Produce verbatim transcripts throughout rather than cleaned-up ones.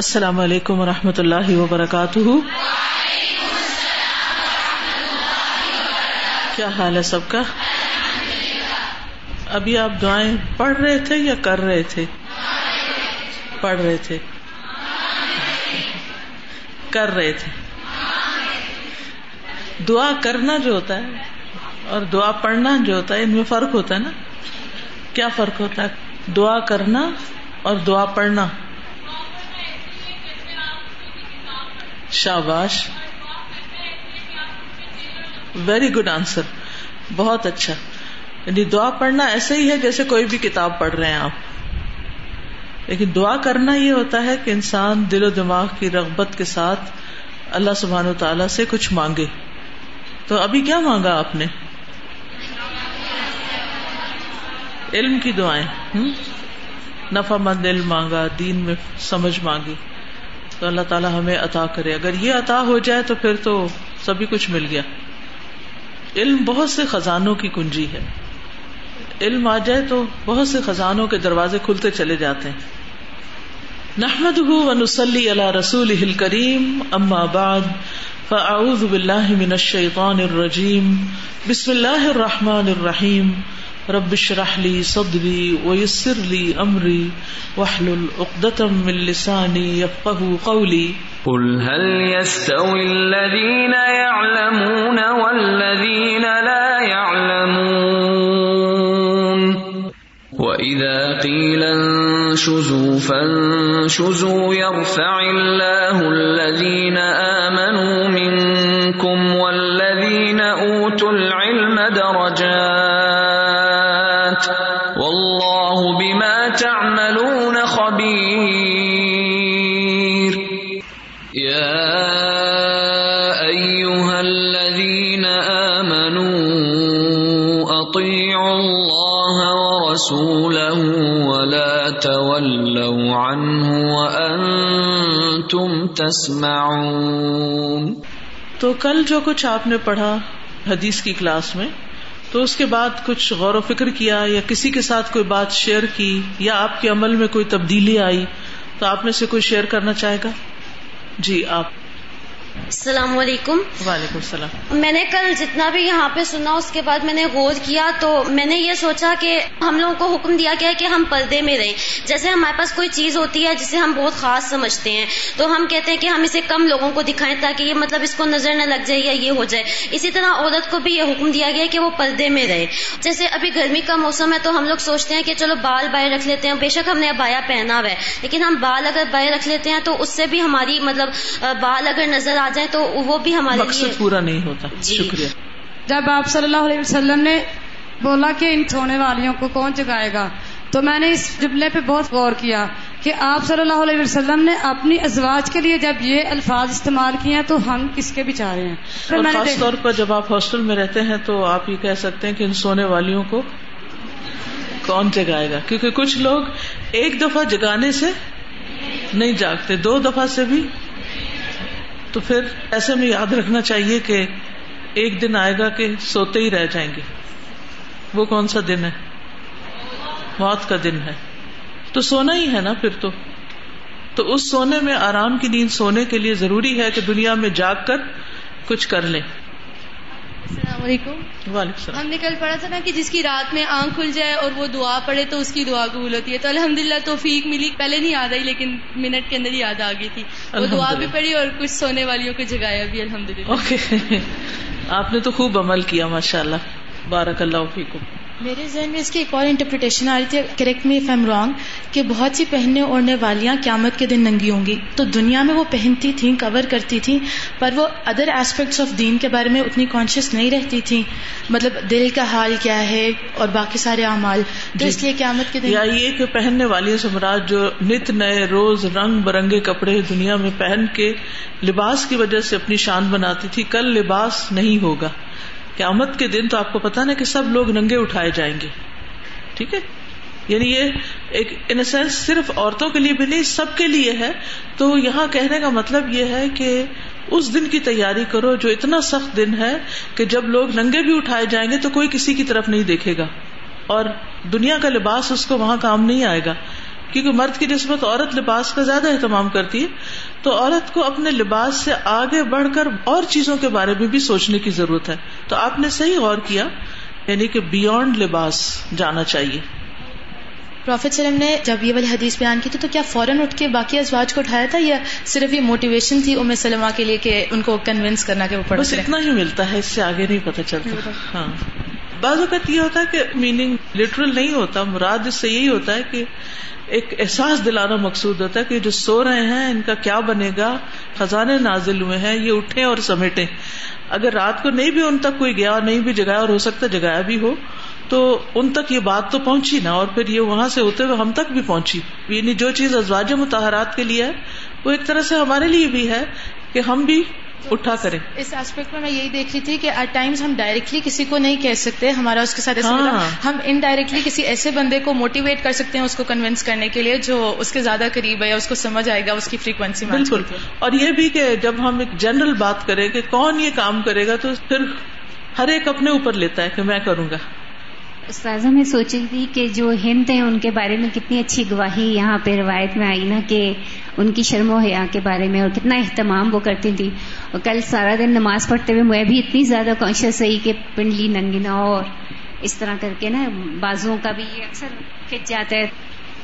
السلام علیکم ورحمۃ اللہ وبرکاتہ۔ کیا حال ہے سب کا؟ ابھی آپ دعائیں پڑھ رہے تھے یا کر رہے تھے؟ پڑھ رہے تھے، کر رہے تھے۔ دعا کرنا جو ہوتا ہے اور دعا پڑھنا جو ہوتا ہے، ان میں فرق ہوتا ہے نا؟ کیا فرق ہوتا ہے دعا کرنا اور دعا پڑھنا؟ شاباش، ویری گڈ آنسر، بہت اچھا۔ یعنی دعا پڑھنا ایسے ہی ہے جیسے کوئی بھی کتاب پڑھ رہے ہیں آپ، لیکن دعا کرنا یہ ہوتا ہے کہ انسان دل و دماغ کی رغبت کے ساتھ اللہ سبحانہ و تعالیٰ سے کچھ مانگے۔ تو ابھی کیا مانگا آپ نے؟ علم کی دعائیں، نفع مند علم مانگا، دین میں سمجھ مانگی، تو اللہ تعالیٰ ہمیں عطا کرے۔ اگر یہ عطا ہو جائے تو پھر تو سبھی کچھ مل گیا۔ علم بہت سے خزانوں کی کنجی ہے، علم آ جائے تو بہت سے خزانوں کے دروازے کھلتے چلے جاتے ہیں۔ نحمدہ ونصلی علی رسولہ الکریم، اما بعد فاعوذ باللہ من الشیطان الرجیم، بسم اللہ الرحمن الرحیم، رب اشرح لي صدري ويسر لي امري واحلل عقدة من لساني يفقهوا قولي۔ قل هل يستوي الذين يعلمون والذين لا يعلمون واذا قيل انشزوا فانشزوا يرفع الله الذين امنوا منكم والذين اوتوا العلم درجات واللہ بما تعملون خبیر۔ یا ایہا الذین آمنوا اطیعوا اللہ ورسولہ ولا تولوا عنہ وانتم تسمعون۔ تو کل جو کچھ آپ نے پڑھا حدیث کی کلاس میں، تو اس کے بعد کچھ غور و فکر کیا یا کسی کے ساتھ کوئی بات شیئر کی یا آپ کے عمل میں کوئی تبدیلی آئی، تو آپ میں سے کوئی شیئر کرنا چاہے گا؟ جی آپ۔ السلام علیکم۔ وعلیکم السلام۔ میں نے کل جتنا بھی یہاں پہ سنا اس کے بعد میں نے غور کیا، تو میں نے یہ سوچا کہ ہم لوگوں کو حکم دیا گیا ہے کہ ہم پردے میں رہیں۔ جیسے ہمارے پاس کوئی چیز ہوتی ہے جسے ہم بہت خاص سمجھتے ہیں تو ہم کہتے ہیں کہ ہم اسے کم لوگوں کو دکھائیں تاکہ یہ مطلب اس کو نظر نہ لگ جائے یا یہ ہو جائے۔ اسی طرح عورت کو بھی یہ حکم دیا گیا ہے کہ وہ پردے میں رہے۔ جیسے ابھی گرمی کا موسم ہے تو ہم لوگ سوچتے ہیں کہ چلو بال باہر رکھ لیتے ہیں، بے شک ہم نے ابایا پہنا ہوا ہے، لیکن ہم بال اگر باہر رکھ لیتے ہیں تو اس سے بھی ہماری مطلب بال اگر نظر آ جائے تو وہ بھی ہمارے مقصد پورا نہیں ہوتا۔ جی شکریہ۔ جب آپ صلی اللہ علیہ وسلم نے بولا کہ ان سونے والیوں کو کون جگائے گا، تو میں نے اس جملے پہ بہت غور کیا کہ آپ صلی اللہ علیہ وسلم نے اپنی ازواج کے لیے جب یہ الفاظ استعمال کیے ہیں تو ہم کس کے بیچارے ہیں۔ اور خاص طور پر جب آپ ہاسٹل میں رہتے ہیں تو آپ یہ کہہ سکتے ہیں کہ ان سونے والیوں کو کون جگائے گا، کیونکہ کچھ لوگ ایک دفعہ جگانے سے نہیں جاگتے، دو دفعہ سے بھی۔ تو پھر ایسے میں یاد رکھنا چاہیے کہ ایک دن آئے گا کہ سوتے ہی رہ جائیں گے۔ وہ کون سا دن ہے؟ موت کا دن ہے۔ تو سونا ہی ہے نا پھر تو تو اس سونے میں آرام کی نیند سونے کے لیے ضروری ہے کہ دنیا میں جاگ کر کچھ کر لیں۔ السلام علیکم۔ وعلیکم السلام۔ ہم نے کل پڑھا تھا نا کہ جس کی رات میں آنکھ کھل جائے اور وہ دعا پڑھے تو اس کی دعا قبول ہوتی ہے، تو الحمدللہ توفیق ملی، پہلے نہیں یاد آئی لیکن منٹ کے اندر یاد آ گئی تھی۔ وہ دعا بھی پڑھی اور کچھ سونے والیوں کو جگایا بھی، الحمدللہ۔ اوکے، آپ نے تو خوب عمل کیا، ماشاء اللہ، بارک اللہ فیکم۔ میرے ذہن میں اس کی ایک اور انٹرپریٹیشن آ رہی تھی، correct me if I am wrong, کہ بہت سی پہننے اوڑھنے والیاں قیامت کے دن ننگی ہوں گی، تو دنیا میں وہ پہنتی تھیں، کور کرتی تھیں، پر وہ ادر ایسپیکٹس آف دین کے بارے میں اتنی کانشیس نہیں رہتی تھیں، مطلب دل کا حال کیا ہے اور باقی سارے اعمال، تو اس لیے قیامت کے دن یا یہ کہ پہننے والی سمراج جو نت نئے روز رنگ برنگے کپڑے دنیا میں پہن کے لباس کی وجہ سے اپنی شان بناتی تھی، کل لباس نہیں ہوگا۔ قیامت کے دن تو آپ کو پتا نا کہ سب لوگ ننگے اٹھائے جائیں گے، ٹھیک ہے؟ یعنی یہ ایک ان سینس صرف عورتوں کے لیے بھی نہیں، سب کے لیے ہے۔ تو یہاں کہنے کا مطلب یہ ہے کہ اس دن کی تیاری کرو جو اتنا سخت دن ہے کہ جب لوگ ننگے بھی اٹھائے جائیں گے تو کوئی کسی کی طرف نہیں دیکھے گا، اور دنیا کا لباس اس کو وہاں کام نہیں آئے گا۔ کیونکہ مرد کی نسبت عورت لباس کا زیادہ اہتمام کرتی ہے، تو عورت کو اپنے لباس سے آگے بڑھ کر اور چیزوں کے بارے میں بھی سوچنے کی ضرورت ہے. تو آپ نے صحیح غور کیا، یعنی کہ بیونڈ لباس جانا چاہیے. پروفیٹ صلی اللہ علیہ وسلم نے جب یہ والی حدیث بیان کی تھی تو کیا فوراً اٹھ کے باقی ازواج کو اٹھایا تھا، یا صرف یہ موٹیویشن تھی ام سلمہ کے لیے کہ ان کو کنونس کرنا کہ وہ پڑھیں؟ بس اتنا ہی ملتا ہے، اس سے آگے نہیں پتہ چلتا. ہاں بعض اوقات یہ ہوتا ہے کہ میننگ لٹرل نہیں ہوتا، مراد اس سے یہی ہوتا ہے کہ ایک احساس دلانا مقصود ہوتا ہے کہ جو سو رہے ہیں ان کا کیا بنے گا، خزانے نازل ہوئے ہیں، یہ اٹھیں اور سمیٹیں. اگر رات کو نہیں بھی ان تک کوئی گیا اور نہیں بھی جگایا، اور ہو سکتا جگایا بھی ہو، تو ان تک یہ بات تو پہنچی نا، اور پھر یہ وہاں سے ہوتے ہوئے ہم تک بھی پہنچی. یعنی جو چیز ازواج مطہرات کے لیے ہے وہ ایک طرح سے ہمارے لیے بھی ہے کہ ہم بھی اٹھا کریں. اس ایسپیکٹ میں میں یہی دیکھ رہی تھی کہ ایٹ ٹائمز ہم ڈائریکٹلی کسی کو نہیں کہہ سکتے، ہمارا اس کے ساتھ ہم انڈائریکٹلی کسی ایسے بندے کو موٹیویٹ کر سکتے ہیں اس کو کنونس کرنے کے لیے جو اس کے زیادہ قریب ہے یا اس کو سمجھ آئے گا اس کی فریکوینسی. بالکل. اور یہ بھی کہ جب ہم ایک جنرل بات کریں کہ کون یہ کام کرے گا، تو پھر ہر ایک اپنے اوپر لیتا ہے کہ میں کروں گا. استاذہ میں سوچی تھی کہ جو ہند ہیں ان کے بارے میں کتنی اچھی گواہی یہاں پہ روایت میں آئی نا، کہ ان کی شرم و حیا کے بارے میں اور کتنا اہتمام وہ کرتی تھی. اور کل سارا دن نماز پڑھتے ہوئے میں بھی اتنی زیادہ کانشیس رہی کہ پنڈلی ننگی نہ ہو، اور اس طرح کر کے نا بازوں کا بھی اکثر کھچ جاتا ہے.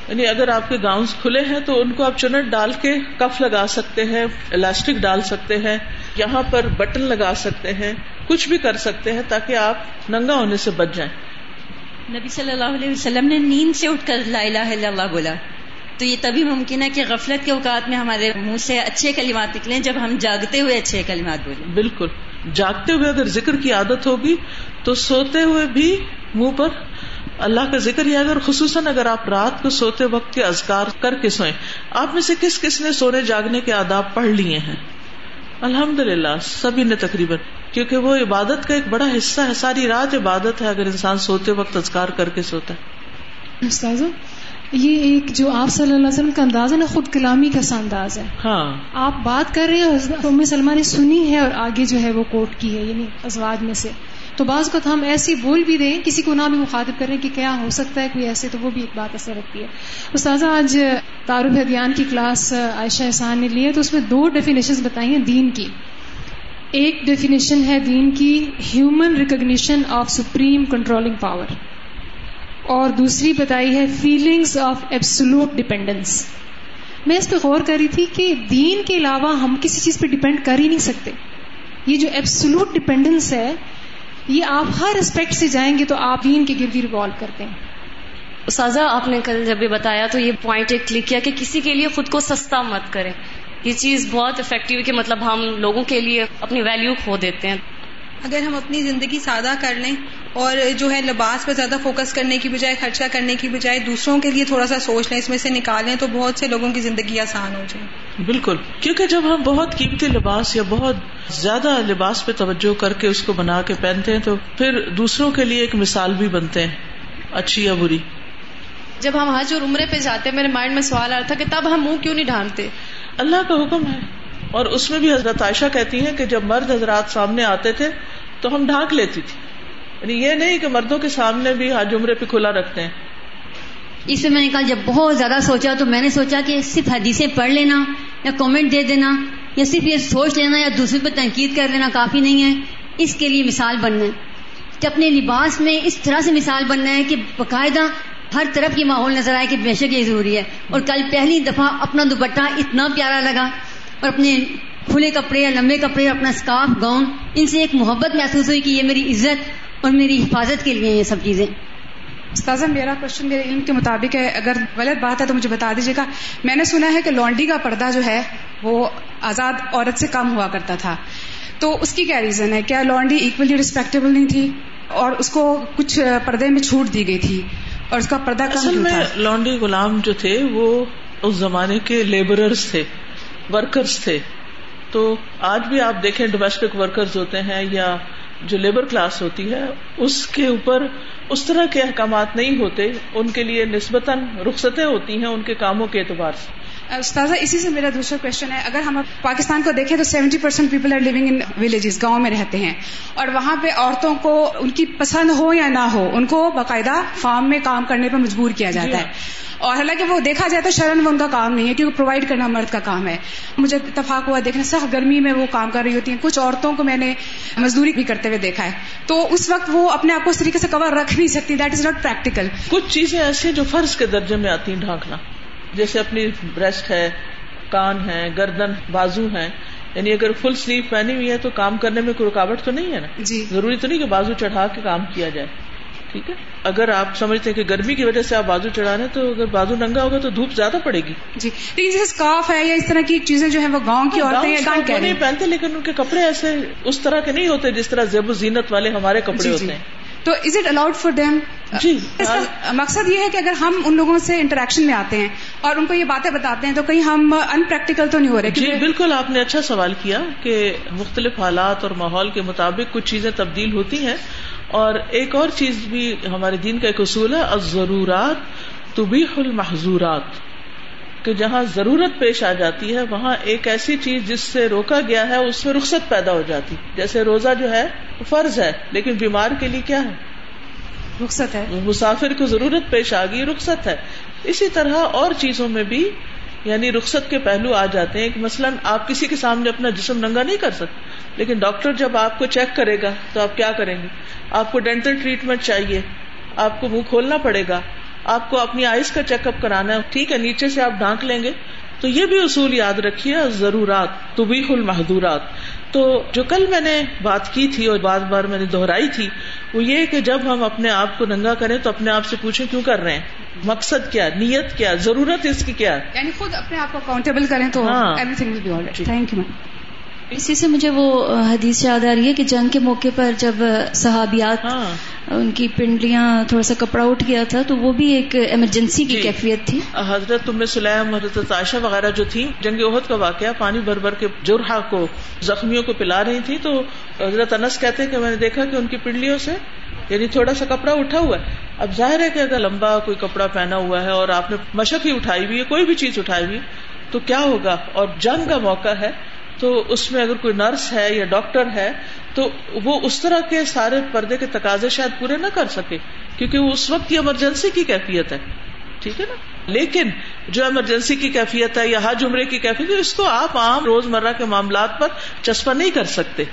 یعنی اگر آپ کے گاؤنز کھلے ہیں تو ان کو آپ چنٹ ڈال کے کف لگا سکتے ہیں، الاسٹک ڈال سکتے ہیں، یہاں پر بٹن لگا سکتے ہیں، کچھ بھی کر سکتے ہیں تاکہ آپ ننگا ہونے سے بچ جائیں. نبی صلی اللہ علیہ وسلم نے نیند سے اٹھ کر لا الہ الا اللہ بولا، تو یہ تبھی ممکن ہے کہ غفلت کے اوقات میں ہمارے منہ سے اچھے کلمات نکلیں جب ہم جاگتے ہوئے اچھے کلمات بولیں. بالکل. جاگتے ہوئے اگر ذکر کی عادت ہوگی تو سوتے ہوئے بھی منہ پر اللہ کا ذکر ہی آئے گا. اور خصوصاً اگر آپ رات کو سوتے وقت کے اذکار کر کے سوئیں. آپ میں سے کس کس نے سونے جاگنے کے آداب پڑھ لیے ہیں؟ الحمدللہ سبھی نے تقریباً، کیونکہ وہ عبادت کا ایک بڑا حصہ ہے. ساری رات عبادت ہے اگر انسان سوتے وقت اذکار کر کے سوتا ہے. استاذہ یہ ایک جو آپ صلی اللہ علیہ وسلم کا انداز ہے نا، خود کلامی کا سا انداز ہے. ہاں آپ بات کر رہے ہیں، ام سلمہ نے سنی ہے اور آگے جو ہے وہ کوٹ کی ہے، یعنی ازواج میں سے. تو بعض کو ہم ایسی بول بھی دیں کسی کو نہ بھی مخاطب کریں کہ کیا ہو سکتا ہے کوئی ایسے، تو وہ بھی ایک بات اثر رکھتی ہے. استاذہ آج تعارف ادیان کی کلاس عائشہ احسان نے لی ہے، تو اس میں دو ڈیفینیشنز بتائی ہیں دین کی. ایک ڈیفینیشن ہے دین کی human recognition of supreme controlling power, اور دوسری بتائی ہے فیلنگز آف ایبسولوٹ ڈیپینڈنس. میں اس پہ غور کر رہی تھی کہ دین کے علاوہ ہم کسی چیز پہ ڈیپینڈ کر ہی نہیں سکتے. یہ جو ایبسولوٹ ڈیپینڈنس ہے، یہ آپ ہر اسپیکٹ سے جائیں گے تو آپ دین کے گرد ریوالو کرتے ہیں. استاذہ آپ نے کل جب یہ بتایا تو یہ پوائنٹ ایک کلک کیا کہ کسی کے لیے خود کو سستا مت کریں. یہ چیز بہت افیکٹو ہے کہ مطلب ہم لوگوں کے لیے اپنی ویلیو کھو دیتے ہیں. اگر ہم اپنی زندگی سادہ کر لیں اور جو ہے لباس پہ زیادہ فوکس کرنے کی بجائے، خرچہ کرنے کی بجائے دوسروں کے لیے تھوڑا سا سوچ لیں، اس میں سے نکالیں، تو بہت سے لوگوں کی زندگی آسان ہو جائے. بالکل. کیونکہ جب ہم بہت قیمتی لباس یا بہت زیادہ لباس پہ توجہ کر کے اس کو بنا کے پہنتے ہیں تو پھر دوسروں کے لیے ایک مثال بھی بنتے ہیں، اچھی یا بری. جب ہم حج اور عمرے پہ جاتے ہیں، میرے مائنڈ میں سوال آ رہا تھا کہ تب ہم منہ کیوں نہیں ڈھانپتے؟ اللہ کا حکم ہے. اور اس میں بھی حضرت عائشہ کہتی ہیں کہ جب مرد حضرات سامنے آتے تھے تو ہم ڈھانک لیتی تھی. یعنی یہ نہیں کہ مردوں کے سامنے بھی حج عمرے پہ کھلا رکھتے ہیں. اس میں میں نے کہا جب بہت زیادہ سوچا تو میں نے سوچا کہ صرف حدیثیں پڑھ لینا یا کامنٹ دے دینا یا صرف یہ سوچ لینا یا دوسرے پہ تنقید کر دینا کافی نہیں ہے. اس کے لیے مثال بننا ہے کہ اپنے لباس میں اس طرح سے مثال بننا ہے کہ باقاعدہ ہر طرف یہ ماحول نظر آئے کہ بے شک یہ ضروری ہے. اور کل پہلی دفعہ اپنا دوپٹہ اتنا پیارا لگا، اور اپنے کھلے کپڑے یا لمبے کپڑے، اپنا اسکارف، گاؤن، ان سے ایک محبت محسوس ہوئی کہ یہ میری عزت اور میری حفاظت کے لیے یہ سب چیزیں. استاذہ میرا کوشچن میرے علم کے مطابق ہے، اگر غلط بات ہے تو مجھے بتا دیجیے گا. میں نے سنا ہے کہ لانڈری کا پردہ جو ہے وہ آزاد عورت سے کم ہوا کرتا تھا، تو اس کی کیا ریزن ہے؟ کیا لانڈری ایکولی ریسپیکٹیبل نہیں تھی اور اس کو کچھ پردے میں چھوٹ دی گئی تھی اور اس کا پردہ کم کیوں تھا؟ اصل میں لانڈری غلام جو تھے وہ اس زمانے کے لیبررز تھے، ورکرز تھے. تو آج بھی آپ دیکھیں ڈومیسٹک ورکرز ہوتے ہیں یا جو لیبر کلاس ہوتی ہے، اس کے اوپر اس طرح کے احکامات نہیں ہوتے. ان کے لیے نسبتاً رخصتیں ہوتی ہیں ان کے کاموں کے اعتبار سے. استاذہ اسی سے میرا دوسرا کویشچن ہے. اگر ہم پاکستان کو دیکھیں تو seventy percent people are living in villages, گاؤں میں رہتے ہیں, اور وہاں پہ عورتوں کو ان کی پسند ہو یا نہ ہو ان کو باقاعدہ فارم میں کام کرنے پر مجبور کیا جاتا ہے, اور حالانکہ وہ دیکھا جائے تو شرم وہ ان کا کام نہیں ہے کیونکہ پرووائڈ کرنا مرد کا کام ہے. مجھے اتفاق ہوا دیکھنا سخت گرمی میں وہ کام کر رہی ہوتی ہیں, کچھ عورتوں کو میں نے مزدوری بھی کرتے ہوئے دیکھا ہے, تو اس وقت وہ اپنے آپ کو اس طریقے سے کور رکھ نہیں سکتی, دیٹ از ناٹ پریکٹیکل. کچھ چیزیں ایسی ہیں جو فرض کے درجے میں آتی ہیں ڈھانکنا, جیسے اپنی بریسٹ ہے, کان ہے, گردن, بازو ہیں, یعنی اگر فل سلیو پہنی ہوئی ہے تو کام کرنے میں کوئی رکاوٹ تو نہیں ہے نا جی. ضروری تو نہیں کہ بازو چڑھا کے کام کیا جائے, ٹھیک ہے. اگر آپ سمجھتے ہیں کہ گرمی کی وجہ سے آپ بازو چڑھا رہے ہیں تو اگر بازو ننگا ہوگا تو دھوپ زیادہ پڑے گی جی. لیکن جیسے اسکارف ہے یا اس طرح کی چیزیں جو ہیں وہ گاؤں کی عورتیں نہیں پہنتے, لیکن ان کے کپڑے ایسے اس طرح کے نہیں ہوتے جس طرح زیب و زینت والے ہمارے کپڑے ہوتے ہیں, تو is it allowed for them? جی, اس کا مقصد یہ ہے کہ اگر ہم ان لوگوں سے انٹریکشن میں آتے ہیں اور ان کو یہ باتیں بتاتے ہیں تو کہیں ہم ان پریکٹیکل تو نہیں ہو رہے. جی بالکل, آپ نے اچھا سوال کیا کہ مختلف حالات اور ماحول کے مطابق کچھ چیزیں تبدیل ہوتی ہیں, اور ایک اور چیز بھی ہمارے دین کا ایک اصول ہے, الضرورات تبیح المحظورات, کہ جہاں ضرورت پیش آ جاتی ہے وہاں ایک ایسی چیز جس سے روکا گیا ہے اس میں رخصت پیدا ہو جاتی. جیسے روزہ جو ہے فرض ہے, لیکن بیمار کے لیے کیا ہے؟ رخصت ہے. مسافر کو ضرورت پیش آ گئی, رخصت ہے. اسی طرح اور چیزوں میں بھی یعنی رخصت کے پہلو آ جاتے ہیں. مثلاً آپ کسی کے سامنے اپنا جسم ننگا نہیں کر سکتے, لیکن ڈاکٹر جب آپ کو چیک کرے گا تو آپ کیا کریں گے؟ آپ کو ڈینٹل ٹریٹمنٹ چاہیے, آپ کو منہ کھولنا پڑے گا, آپ کو اپنی آئز کا چیک اپ کرانا ہے, ٹھیک ہے, نیچے سے آپ ڈھانک لیں گے. تو یہ بھی اصول یاد رکھیے, ضرورات تبیح المحظورات. تو جو کل میں نے بات کی تھی اور بار بار میں نے دہرائی تھی وہ یہ کہ جب ہم اپنے آپ کو ننگا کریں تو اپنے آپ سے پوچھیں کیوں کر رہے ہیں, مقصد کیا, نیت کیا, ضرورت اس کی کیا ہے, یعنی خود اپنے آپ کو اکاؤنٹیبل کریں تو everything will be all right. Thank you. اسی سے مجھے وہ حدیث یاد آ رہی ہے کہ جنگ کے موقع پر جب صحابیات ان کی پنڈلیاں تھوڑا سا کپڑا اٹھ گیا تھا تو وہ بھی ایک ایمرجنسی کی کیفیت تھی. حضرت ام سلیم, حضرت عائشہ وغیرہ جو تھی, جنگ احد کا واقعہ, پانی بھر بھر کے جرحا کو, زخمیوں کو پلا رہی تھی, تو حضرت انس کہتے ہیں کہ میں نے دیکھا کہ ان کی پنڈلیوں سے یعنی تھوڑا سا کپڑا اٹھا ہوا ہے. اب ظاہر ہے کہ اگر لمبا کوئی کپڑا پہنا ہوا ہے اور آپ نے مشق ہی اٹھائی ہوئی ہے, کوئی بھی چیز اٹھائی ہوئی, تو کیا ہوگا؟ اور جنگ کا موقع ہے تو اس میں اگر کوئی نرس ہے یا ڈاکٹر ہے تو وہ اس طرح کے سارے پردے کے تقاضے شاید پورے نہ کر سکے کیونکہ وہ اس وقت کی ایمرجنسی کی کیفیت ہے, ٹھیک ہے نا. لیکن جو ایمرجنسی کی کیفیت ہے یا حج عمرے کی کیفیت ہے اس کو آپ عام روزمرہ کے معاملات پر چسپاں نہیں کر سکتے.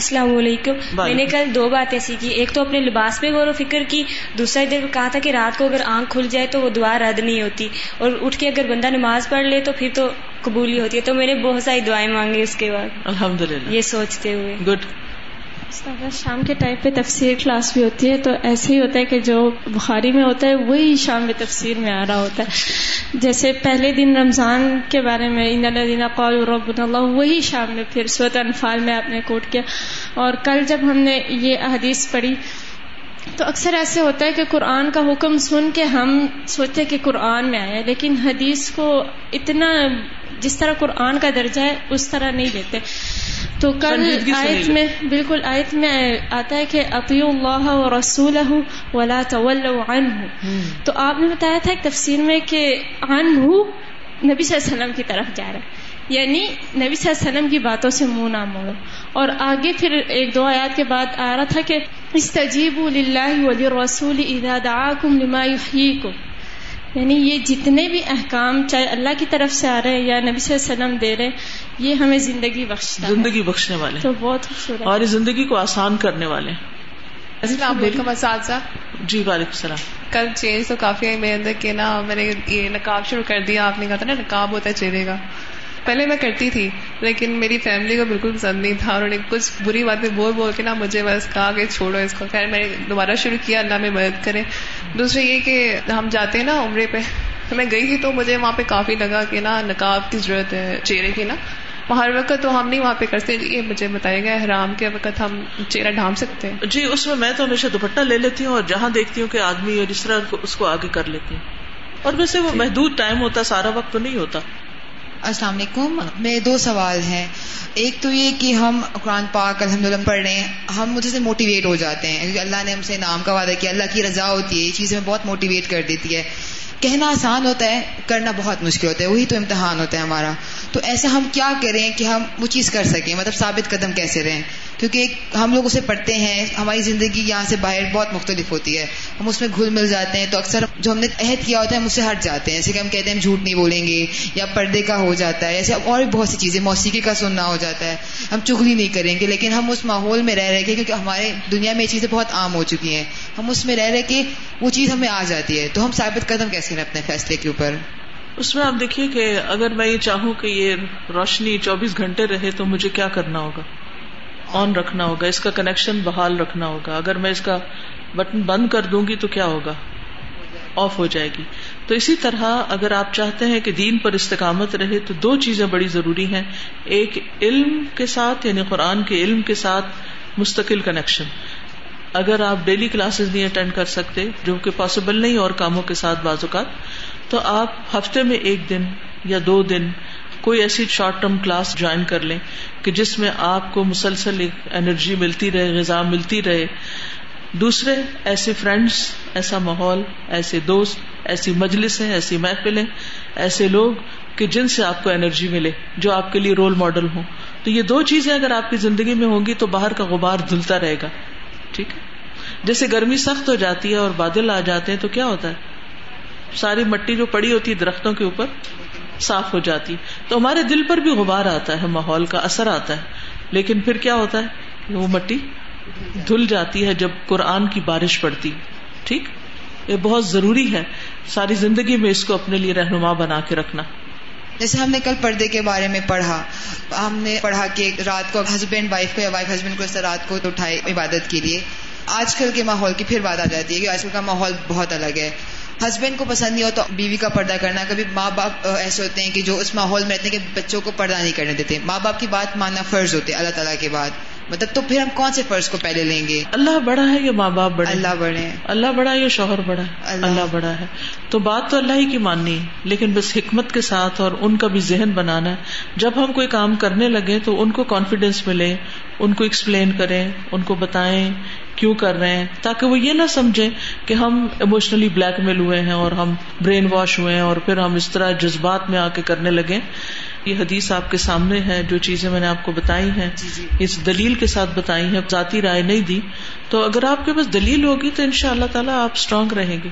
السلام علیکم. میں نے کل دو باتیں سیکھی, ایک تو اپنے لباس پہ غور و فکر کی, دوسرا ادھر کہا تھا کہ رات کو اگر آنکھ کھل جائے تو وہ دعا رد نہیں ہوتی, اور اٹھ کے اگر بندہ نماز پڑھ لے تو پھر تو قبول ہی ہوتی ہے. تو میں نے بہت ساری دعائیں مانگی اس کے بعد الحمدللہ, یہ سوچتے ہوئے. گڈ. شام کے ٹائم پہ تفسیر کلاس بھی ہوتی ہے تو ایسے ہی ہوتا ہے کہ جو بخاری میں ہوتا ہے وہی شام میں تفسیر میں آ رہا ہوتا ہے. جیسے پہلے دن رمضان کے بارے میں ان الذین قالوا ربنا اللہ, وہی شام میں پھر سورۃ انفال میں آپ نے کوٹ کیا. اور کل جب ہم نے یہ احادیث پڑھی تو اکثر ایسے ہوتا ہے کہ قرآن کا حکم سن کے ہم سوچتے کہ قرآن میں آیا ہے, لیکن حدیث کو اتنا جس طرح قرآن کا درجہ ہے اس طرح نہیں لیتے. تو کل آیت میں بالکل آیت میں آتا ہے کہ اطیعوا اللہ ورسولہ ولا تولوا عنہ, تو آپ نے بتایا تھا ایک تفسیر میں کہ عنہ نبی صلی اللہ علیہ وسلم کی طرف جا رہا ہے, یعنی نبی صلی اللہ علیہ وسلم کی باتوں سے منہ نہ موڑو. اور آگے پھر ایک دو آیات کے بعد آ رہا تھا کہ استجیبوا للہ وللرسول اذا دعاکم لما یحییکم, یعنی یہ جتنے بھی احکام چاہے اللہ کی طرف سے آ رہے ہیں یا نبی صلی اللہ علیہ وسلم دے رہے ہیں, یہ ہمیں زندگی بخشتا ہے, زندگی بخشنے والے, تو بہت خوبصورت اور زندگی کو آسان کرنے والے. السلام علیکم اساتذہ. جی وعلیکم السلام. کل چینج تو کافی آئی میرے اندر کہ نا میں نے یہ نقاب شروع کر دیا, آپ نے کہا تھا نا نقاب ہوتا ہے چہرے کا, پہلے میں کرتی تھی لیکن میری فیملی کو بالکل پسند نہیں تھا, انہوں نے کچھ بری باتیں بول بول کے نا مجھے بس کہا کہ چھوڑو اس کو. خیر میں نے دوبارہ شروع کیا, اللہ میں مدد کرے. دوسرے یہ کہ ہم جاتے ہیں نا عمرے پہ, میں گئی تھی تو مجھے وہاں پہ کافی لگا کہ نا نقاب کی ضرورت ہے چہرے کی نا, ہر وقت تو ہم نہیں وہاں پہ کرتے. یہ مجھے بتائے گا احرام کے وقت ہم چہرہ ڈھانپ سکتے ہیں؟ جی اس میں میں تو ہمیشہ دوپٹہ لے لیتی ہوں اور جہاں دیکھتی ہوں کہ آدمی اور اس طرح اس کو آگے کر لیتی ہوں, اور ویسے وہ محدود ٹائم ہوتا, سارا وقت تو نہیں ہوتا. السلام علیکم. میرے دو سوال ہیں, ایک تو یہ کہ ہم قرآن پاک الحمدللہ پڑھ رہے ہیں, ہم مجھے سے موٹیویٹ ہو جاتے ہیں کیونکہ اللہ نے ہم سے انعام کا وعدہ کیا, اللہ کی رضا ہوتی ہے, یہ چیز ہمیں بہت موٹیویٹ کر دیتی ہے. کہنا آسان ہوتا ہے, کرنا بہت مشکل ہوتا ہے, وہی تو امتحان ہوتا ہے ہمارا. تو ایسا ہم کیا کریں کہ ہم وہ چیز کر سکیں, مطلب ثابت قدم کیسے رہیں, کیونکہ ہم لوگ اسے پڑھتے ہیں, ہماری زندگی یہاں سے باہر بہت مختلف ہوتی ہے, ہم اس میں گھل مل جاتے ہیں, تو اکثر جو ہم نے عہد کیا ہوتا ہے ہم اس سے ہٹ جاتے ہیں, جیسے کہ ہم کہتے ہیں ہم جھوٹ نہیں بولیں گے, یا پردے کا ہو جاتا ہے, ایسے اور بھی بہت سی چیزیں, موسیقی کا سننا ہو جاتا ہے, ہم چغلی نہیں کریں گے. لیکن ہم اس ماحول میں رہ رہے کہ, کیونکہ ہمارے دنیا میں یہ چیزیں بہت عام ہو چکی ہیں, ہم اس میں رہ رہے کہ وہ چیز ہمیں آ جاتی ہے, تو ہم ثابت قدم کیسے ہیں اپنے فیصلے کے اوپر. اس میں آپ دیکھیے کہ اگر میں یہ چاہوں کہ یہ روشنی چوبیس گھنٹے رہے تو مجھے کیا کرنا ہوگا, آن رکھنا ہوگا, اس کا کنیکشن بحال رکھنا ہوگا. اگر میں اس کا بٹن بند کر دوں گی تو کیا ہوگا, آف ہو جائے گی. تو اسی طرح اگر آپ چاہتے ہیں کہ دین پر استقامت رہے تو دو چیزیں بڑی ضروری ہیں, ایک علم کے ساتھ یعنی قرآن کے علم کے ساتھ مستقل کنیکشن. اگر آپ ڈیلی کلاسز نہیں اٹینڈ کر سکتے جو کہ پاسبل نہیں اور کاموں کے ساتھ بعض اوقات, تو آپ ہفتے میں ایک دن یا دو دن کوئی ایسی شارٹ ٹرم کلاس جوائن کر لیں کہ جس میں آپ کو مسلسل ایک انرجی ملتی رہے, غذا ملتی رہے. دوسرے ایسے فرینڈس, ایسا ماحول, ایسے دوست, ایسی مجلسیں, ایسی محفلیں, ایسے لوگ کہ جن سے آپ کو انرجی ملے, جو آپ کے لیے رول ماڈل ہوں. تو یہ دو چیزیں اگر آپ کی زندگی میں ہوں گی تو باہر کا غبار دھلتا رہے گا. ٹھیک ہے, جیسے گرمی سخت ہو جاتی ہے اور بادل آ جاتے ہیں تو کیا ہوتا ہے, ساری مٹی جو پڑی ہوتی ہے درختوں کے اوپر صاف ہو جاتی, تو ہمارے دل پر بھی غبار آتا ہے, ماحول کا اثر آتا ہے. لیکن پھر کیا ہوتا ہے, وہ مٹی دھل جاتی ہے جب قرآن کی بارش پڑتی. ٹھیک, یہ بہت ضروری ہے ساری زندگی میں اس کو اپنے لیے رہنما بنا کے رکھنا. جیسے ہم نے کل پردے کے بارے میں پڑھا, ہم نے پڑھا کہ رات کو ہسبینڈ وائف کو یا وائف ہسبینڈ کو اس طرح رات کو اٹھائے عبادت کے لیے. آج کل کے ماحول کی پھر بات آ جاتی ہے کہ آج کل کا ماحول بہت الگ ہے, ہسبینڈ کو پسند نہیں ہو تو بیوی کا پردہ کرنا. کبھی ماں باپ ایسے ہوتے ہیں کہ جو اس ماحول میں رہتے ہیں کہ بچوں کو پردہ نہیں کرنے دیتے. ماں باپ کی بات ماننا فرض ہوتے اللہ تعالیٰ کے بعد, مطلب تو پھر ہم کون سے فرض کو پہلے لیں گے, اللہ بڑا ہے یا ماں باپ بڑا, اللہ بڑے ہیں, اللہ بڑا ہے یا شوہر بڑا ہے, اللہ بڑا ہے. تو بات تو اللہ ہی کی ماننی ہے, لیکن بس حکمت کے ساتھ, اور ان کا بھی ذہن بنانا ہے جب ہم کوئی کام کرنے لگے تو ان کو کانفیڈینس ملے, ان کو ایکسپلین کریں, ان کو بتائیں کیوں کر رہے ہیں, تاکہ وہ یہ نہ سمجھیں کہ ہم ایموشنلی بلیک میل ہوئے ہیں اور ہم برین واش ہوئے ہیں اور پھر ہم اس طرح جذبات میں آ کے کرنے لگے. یہ حدیث آپ کے سامنے ہے, جو چیزیں میں نے آپ کو بتائی ہیں اس دلیل کے ساتھ بتائی ہیں, ذاتی رائے نہیں دی. تو اگر آپ کے پاس دلیل ہوگی تو انشاءاللہ تعالی آپ اسٹرانگ رہیں گے.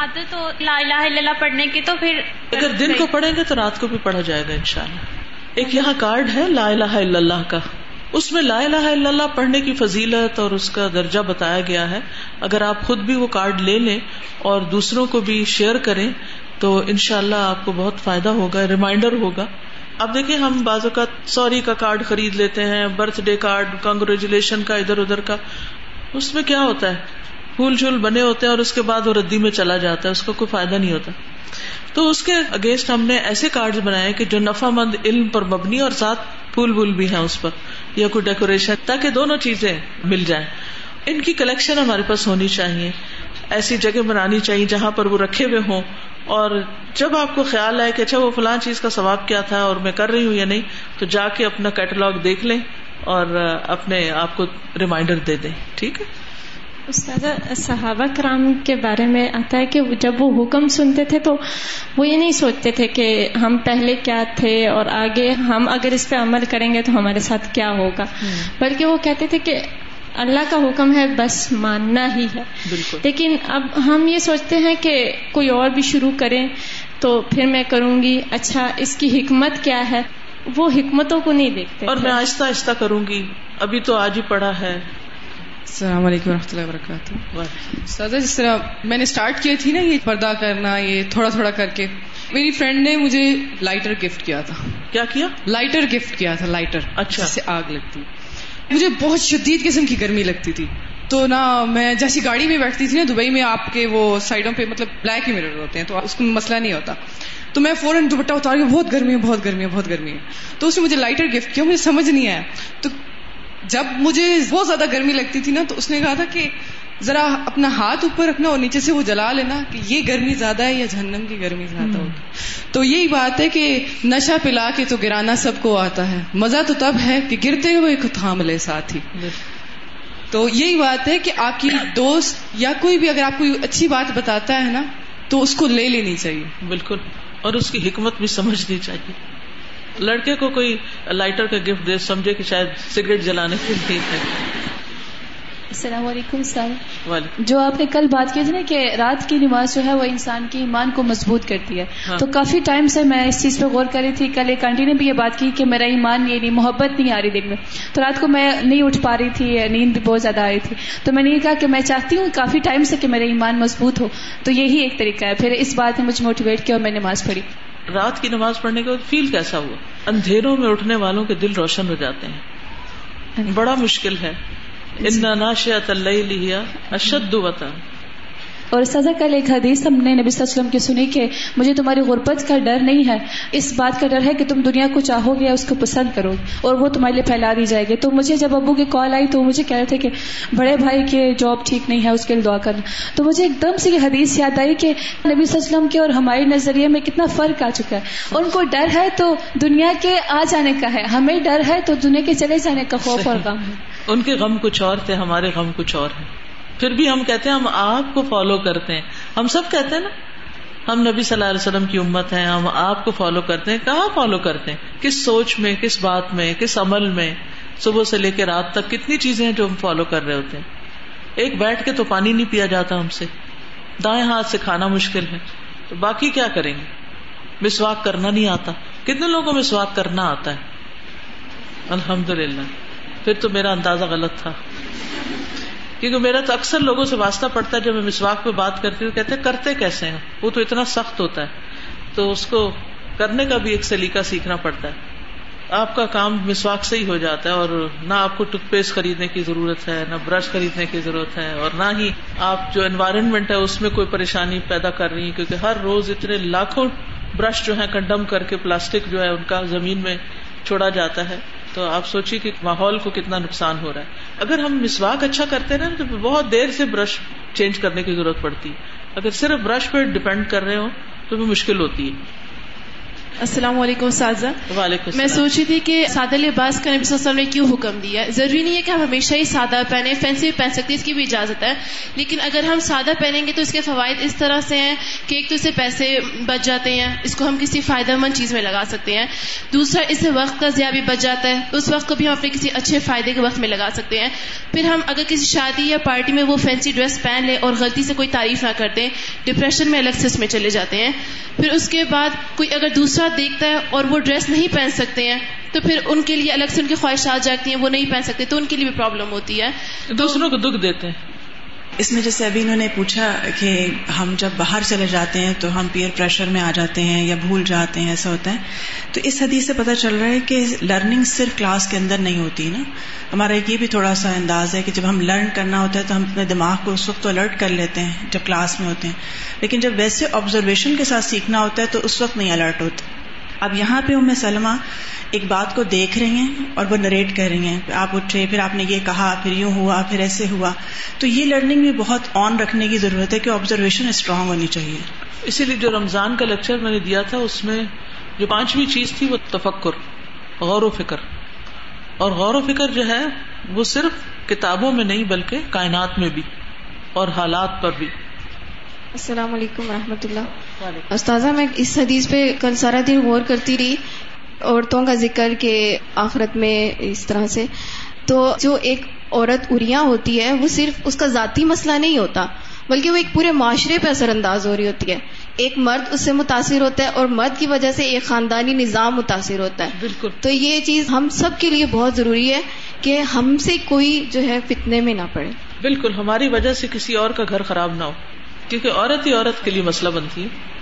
عادت تو لا الہ الا اللہ پڑھنے کی, تو پھر اگر دن کو پڑھیں گے تو رات کو بھی پڑھا جائے گا انشاءاللہ. ایک یہاں کارڈ ہے لا الہ الا اللہ کا, اس میں لا الہ الا اللہ پڑھنے کی فضیلت اور اس کا درجہ بتایا گیا ہے. اگر آپ خود بھی وہ کارڈ لے لیں اور دوسروں کو بھی شیئر کریں تو انشاءاللہ آپ کو بہت فائدہ ہوگا, ریمائنڈر ہوگا. اب دیکھیں ہم بعض اوقات سوری کا کارڈ خرید لیتے ہیں, برتھ ڈے کارڈ, کنگریچولیشن کا, ادھر ادھر کا, اس میں کیا ہوتا ہے پھول جھول بنے ہوتے ہیں اور اس کے بعد وہ ردی میں چلا جاتا ہے, اس کا کوئی فائدہ نہیں ہوتا. تو اس کے اگینسٹ ہم نے ایسے کارڈز بنائے کہ جو نفع مند علم پر مبنی اور ساتھ پھول بھول بھی ہیں اس پر, یا کوئی ڈیکوریشن, تاکہ دونوں چیزیں مل جائیں. ان کی کلیکشن ہمارے پاس ہونی چاہیے, ایسی جگہ بنانی چاہیے جہاں پر وہ رکھے ہوئے ہوں, اور جب آپ کو خیال آئے کہ اچھا وہ فلاں چیز کا ثواب کیا تھا اور میں کر رہی ہوں یا نہیں, تو جا کے اپنا کیٹلاگ دیکھ لیں اور اپنے آپ کو ریمائنڈر دے دیں. ٹھیک ہے. استاذہ, صحابہ کرام کے بارے میں آتا ہے کہ جب وہ حکم سنتے تھے تو وہ یہ نہیں سوچتے تھے کہ ہم پہلے کیا تھے اور آگے ہم اگر اس پہ عمل کریں گے تو ہمارے ساتھ کیا ہوگا, بلکہ وہ کہتے تھے کہ اللہ کا حکم ہے بس ماننا ہی ہے. لیکن اب ہم یہ سوچتے ہیں کہ کوئی اور بھی شروع کریں تو پھر میں کروں گی, اچھا اس کی حکمت کیا ہے, وہ حکمتوں کو نہیں دیکھتے, اور میں آہستہ آہستہ کروں گی, ابھی تو آج ہی پڑھا ہے. السلام علیکم ورحمۃ اللہ وبرکاتہ. استاذہ, جس طرح میں نے سٹارٹ کی تھی نا یہ پردہ کرنا, یہ تھوڑا تھوڑا کر کے, میری فرینڈ نے مجھے لائٹر گفٹ کیا تھا. کیا کیا؟ لائٹر گفٹ کیا تھا. لائٹر, اچھا, جس سے آگ لگتی. مجھے بہت شدید قسم کی گرمی لگتی تھی, تو نا میں جیسی گاڑی میں بیٹھتی تھی نا, دبئی میں آپ کے وہ سائڈوں پہ مطلب بلیک ہی میرر ہوتے ہیں, تو اس کو مسئلہ نہیں ہوتا, تو میں فوراً دوپٹہ اتار کے بہت گرمی ہے بہت گرمی ہے بہت گرمی ہے, تو اس نے مجھے لائٹر گفٹ کیا. مجھے سمجھ نہیں آیا, تو جب مجھے بہت زیادہ گرمی لگتی تھی نا تو اس نے کہا تھا کہ ذرا اپنا ہاتھ اوپر رکھنا اور نیچے سے وہ جلا لینا کہ یہ گرمی زیادہ ہے یا جہنم کی گرمی زیادہ ہوگی. تو یہی بات ہے کہ نشہ پلا کے تو گرانا سب کو آتا ہے, مزہ تو تب ہے کہ گرتے ہوئے کو تھام لے ساتھ ہی. تو یہی بات ہے کہ آپ کی دوست یا کوئی بھی اگر آپ کو اچھی بات بتاتا ہے نا تو اس کو لے لینی چاہیے بالکل, اور اس کی حکمت بھی سمجھنی چاہیے. لڑکے کو کوئی لائٹر کا گفٹ دے, سمجھے کہ شاید سگریٹ جلانے کے لیے. السلام علیکم سر, جو آپ نے کل بات کی تھی نا کہ رات کی نماز جو ہے وہ انسان کی ایمان کو مضبوط کرتی ہے, تو کافی ٹائم سے میں اس چیز پہ غور کر رہی تھی. کل ایک آنٹی نے بھی یہ بات کی کہ میرا ایمان یہ نہیں, محبت نہیں آ رہی دل میں, تو رات کو میں نہیں اٹھ پا رہی تھی, نیند بھی بہت زیادہ آ رہی تھی. تو میں نے یہ کہا کہ میں چاہتی ہوں کافی ٹائم سے کہ میرا ایمان مضبوط ہو, تو یہی ایک طریقہ ہے. پھر اس بات نے مجھے موٹیویٹ کیا اور میں نماز پڑھی. رات کی نماز پڑھنے کے بعد فیل کیسا ہوا؟ اندھیروں میں اٹھنے والوں کے دل روشن ہو جاتے ہیں. بڑا مشکل ہے. اِنَّ نَاشِئَةَ اللَّيْلِ هِیَ أَشَدُّ وَطْئًا. اور سزا کل ایک حدیث ہم نے نبی صلی اللہ علیہ وسلم کی سنی کہ مجھے تمہاری غربت کا ڈر نہیں ہے, اس بات کا ڈر ہے کہ تم دنیا کو چاہو گے, اس کو پسند کرو گے اور وہ تمہارے لیے پھیلا دی جائے گی. تو مجھے جب ابو کی کال آئی تو مجھے کہہ رہے تھے کہ بڑے بھائی کے جاب ٹھیک نہیں ہے, اس کے لیے دعا کرنا. تو مجھے ایک دم سے یہ حدیث یاد آئی کہ نبی صلی اللہ علیہ وسلم کے اور ہمارے نظریے میں کتنا فرق آ چکا ہے. اور ان کو ڈر ہے تو دنیا کے آ جانے کا ہے, ہمیں ڈر ہے تو دنیا کے چلے جانے کا خوف اور غم ہے. ان کے غم کچھ اور تھے, ہمارے غم کچھ اور ہیں. پھر بھی ہم کہتے ہیں ہم آپ کو فالو کرتے ہیں. ہم سب کہتے ہیں نا ہم نبی صلی اللہ علیہ وسلم کی امت ہیں, ہم آپ کو فالو کرتے ہیں. کہاں فالو کرتے ہیں؟ کس سوچ میں, کس بات میں, کس عمل میں؟ صبح سے لے کے رات تک کتنی چیزیں ہیں جو ہم فالو کر رہے ہوتے ہیں. ایک بیٹھ کے تو پانی نہیں پیا جاتا ہم سے, دائیں ہاتھ سے کھانا مشکل ہے, تو باقی کیا کریں گے؟ مسواک کرنا نہیں آتا, کتنے لوگوں کو مسواک کرنا آتا ہے؟ الحمدللہ. پھر تو میرا اندازہ غلط تھا, کیونکہ میرا تو اکثر لوگوں سے واسطہ پڑتا ہے جب میں مسواک پہ بات کرتی ہوں, کہتے ہیں کرتے کیسے ہیں, وہ تو اتنا سخت ہوتا ہے. تو اس کو کرنے کا بھی ایک سلیقہ سیکھنا پڑتا ہے. آپ کا کام مسواک سے ہی ہو جاتا ہے, اور نہ آپ کو ٹوتھ پیسٹ خریدنے کی ضرورت ہے, نہ برش خریدنے کی ضرورت ہے, اور نہ ہی آپ جو انوائرمنٹ ہے اس میں کوئی پریشانی پیدا کر رہی ہے, کیونکہ ہر روز اتنے لاکھوں برش جو ہیں کنڈم کر کے پلاسٹک جو ہے ان کا زمین میں چھوڑا جاتا ہے. تو آپ سوچیے کہ ماحول کو کتنا نقصان ہو رہا ہے. اگر ہم مسواک اچھا کرتے رہے تو بہت دیر سے برش چینج کرنے کی ضرورت پڑتی ہے. اگر صرف برش پہ ڈیپینڈ کر رہے ہوں تو بھی مشکل ہوتی ہے. السلام علیکم سازا. وعلیکم. میں سوچ رہی تھی کہ سادہ لباس کا نبی صلی اللہ علیہ وسلم نے کیوں حکم دیا؟ ضروری نہیں ہے کہ ہم ہمیشہ ہی سادہ پہنے, فینسی پہن سکتے ہیں, اس کی بھی اجازت ہے, لیکن اگر ہم سادہ پہنیں گے تو اس کے فوائد اس طرح سے ہیں کہ ایک تو اس سے پیسے بچ جاتے ہیں, اس کو ہم کسی فائدہ مند چیز میں لگا سکتے ہیں. دوسرا اس سے وقت کا ضیاع بھی بچ جاتا ہے, اس وقت کو بھی ہم اپنے کسی اچھے فائدے کے وقت میں لگا سکتے ہیں. پھر ہم اگر کسی شادی یا پارٹی میں وہ فینسی ڈریس پہن لیں اور غلطی سے کوئی تعریف نہ کر دیں, ڈپریشن میں الگ سے اس میں چلے جاتے ہیں. پھر اس کے بعد کوئی اگر دوسرا دیکھتا ہے اور وہ ڈریس نہیں پہن سکتے ہیں تو پھر ان کے لیے الگ سے ان کی خواہشات جاگتی ہیں, وہ نہیں پہن سکتے تو ان کے لیے بھی پرابلم ہوتی ہے, دوسروں کو دکھ دیتے ہیں. اس میں جیسے ابھی انہوں نے پوچھا کہ ہم جب باہر چلے جاتے ہیں تو ہم پیئر پریشر میں آ جاتے ہیں یا بھول جاتے ہیں, ایسا ہوتا ہے. تو اس حدیث سے پتہ چل رہا ہے کہ لرننگ صرف کلاس کے اندر نہیں ہوتی نا. ہمارا یہ بھی تھوڑا سا انداز ہے کہ جب ہم لرن کرنا ہوتا ہے تو ہم اپنے دماغ کو اس وقت الرٹ کر لیتے ہیں جب کلاس میں ہوتے ہیں, لیکن جب ویسے آبزرویشن کے ساتھ سیکھنا ہوتا ہے تو اس وقت نہیں الرٹ ہوتا. اب یہاں پہ ام سلمہ ایک بات کو دیکھ رہی ہیں اور وہ نریٹ کر رہی ہیں, آپ اٹھے, پھر آپ نے یہ کہا, پھر یوں ہوا, پھر ایسے ہوا. تو یہ لرننگ بھی بہت آن رکھنے کی ضرورت ہے کہ آبزرویشن اسٹرانگ ہونی چاہیے. اسی لیے جو رمضان کا لیکچر میں نے دیا تھا اس میں جو پانچویں چیز تھی وہ تفکر, غور و فکر. اور غور و فکر جو ہے وہ صرف کتابوں میں نہیں بلکہ کائنات میں بھی اور حالات پر بھی. السلام علیکم ورحمۃ اللہ. استاذہ میں اس حدیث پہ کل سارا دن غور کرتی رہی, عورتوں کا ذکر کہ آخرت میں اس طرح سے. تو جو ایک عورت عریاں ہوتی ہے وہ صرف اس کا ذاتی مسئلہ نہیں ہوتا بلکہ وہ ایک پورے معاشرے پہ اثر انداز ہو رہی ہوتی ہے. ایک مرد اس سے متاثر ہوتا ہے اور مرد کی وجہ سے ایک خاندانی نظام متاثر ہوتا ہے. بالکل. تو یہ چیز ہم سب کے لیے بہت ضروری ہے کہ ہم سے کوئی جو ہے فتنے میں نہ پڑے. بالکل. ہماری وجہ سے کسی اور کا گھر خراب نہ ہو, کیونکہ عورت ہی عورت کے لیے مسئلہ بنتی ہے.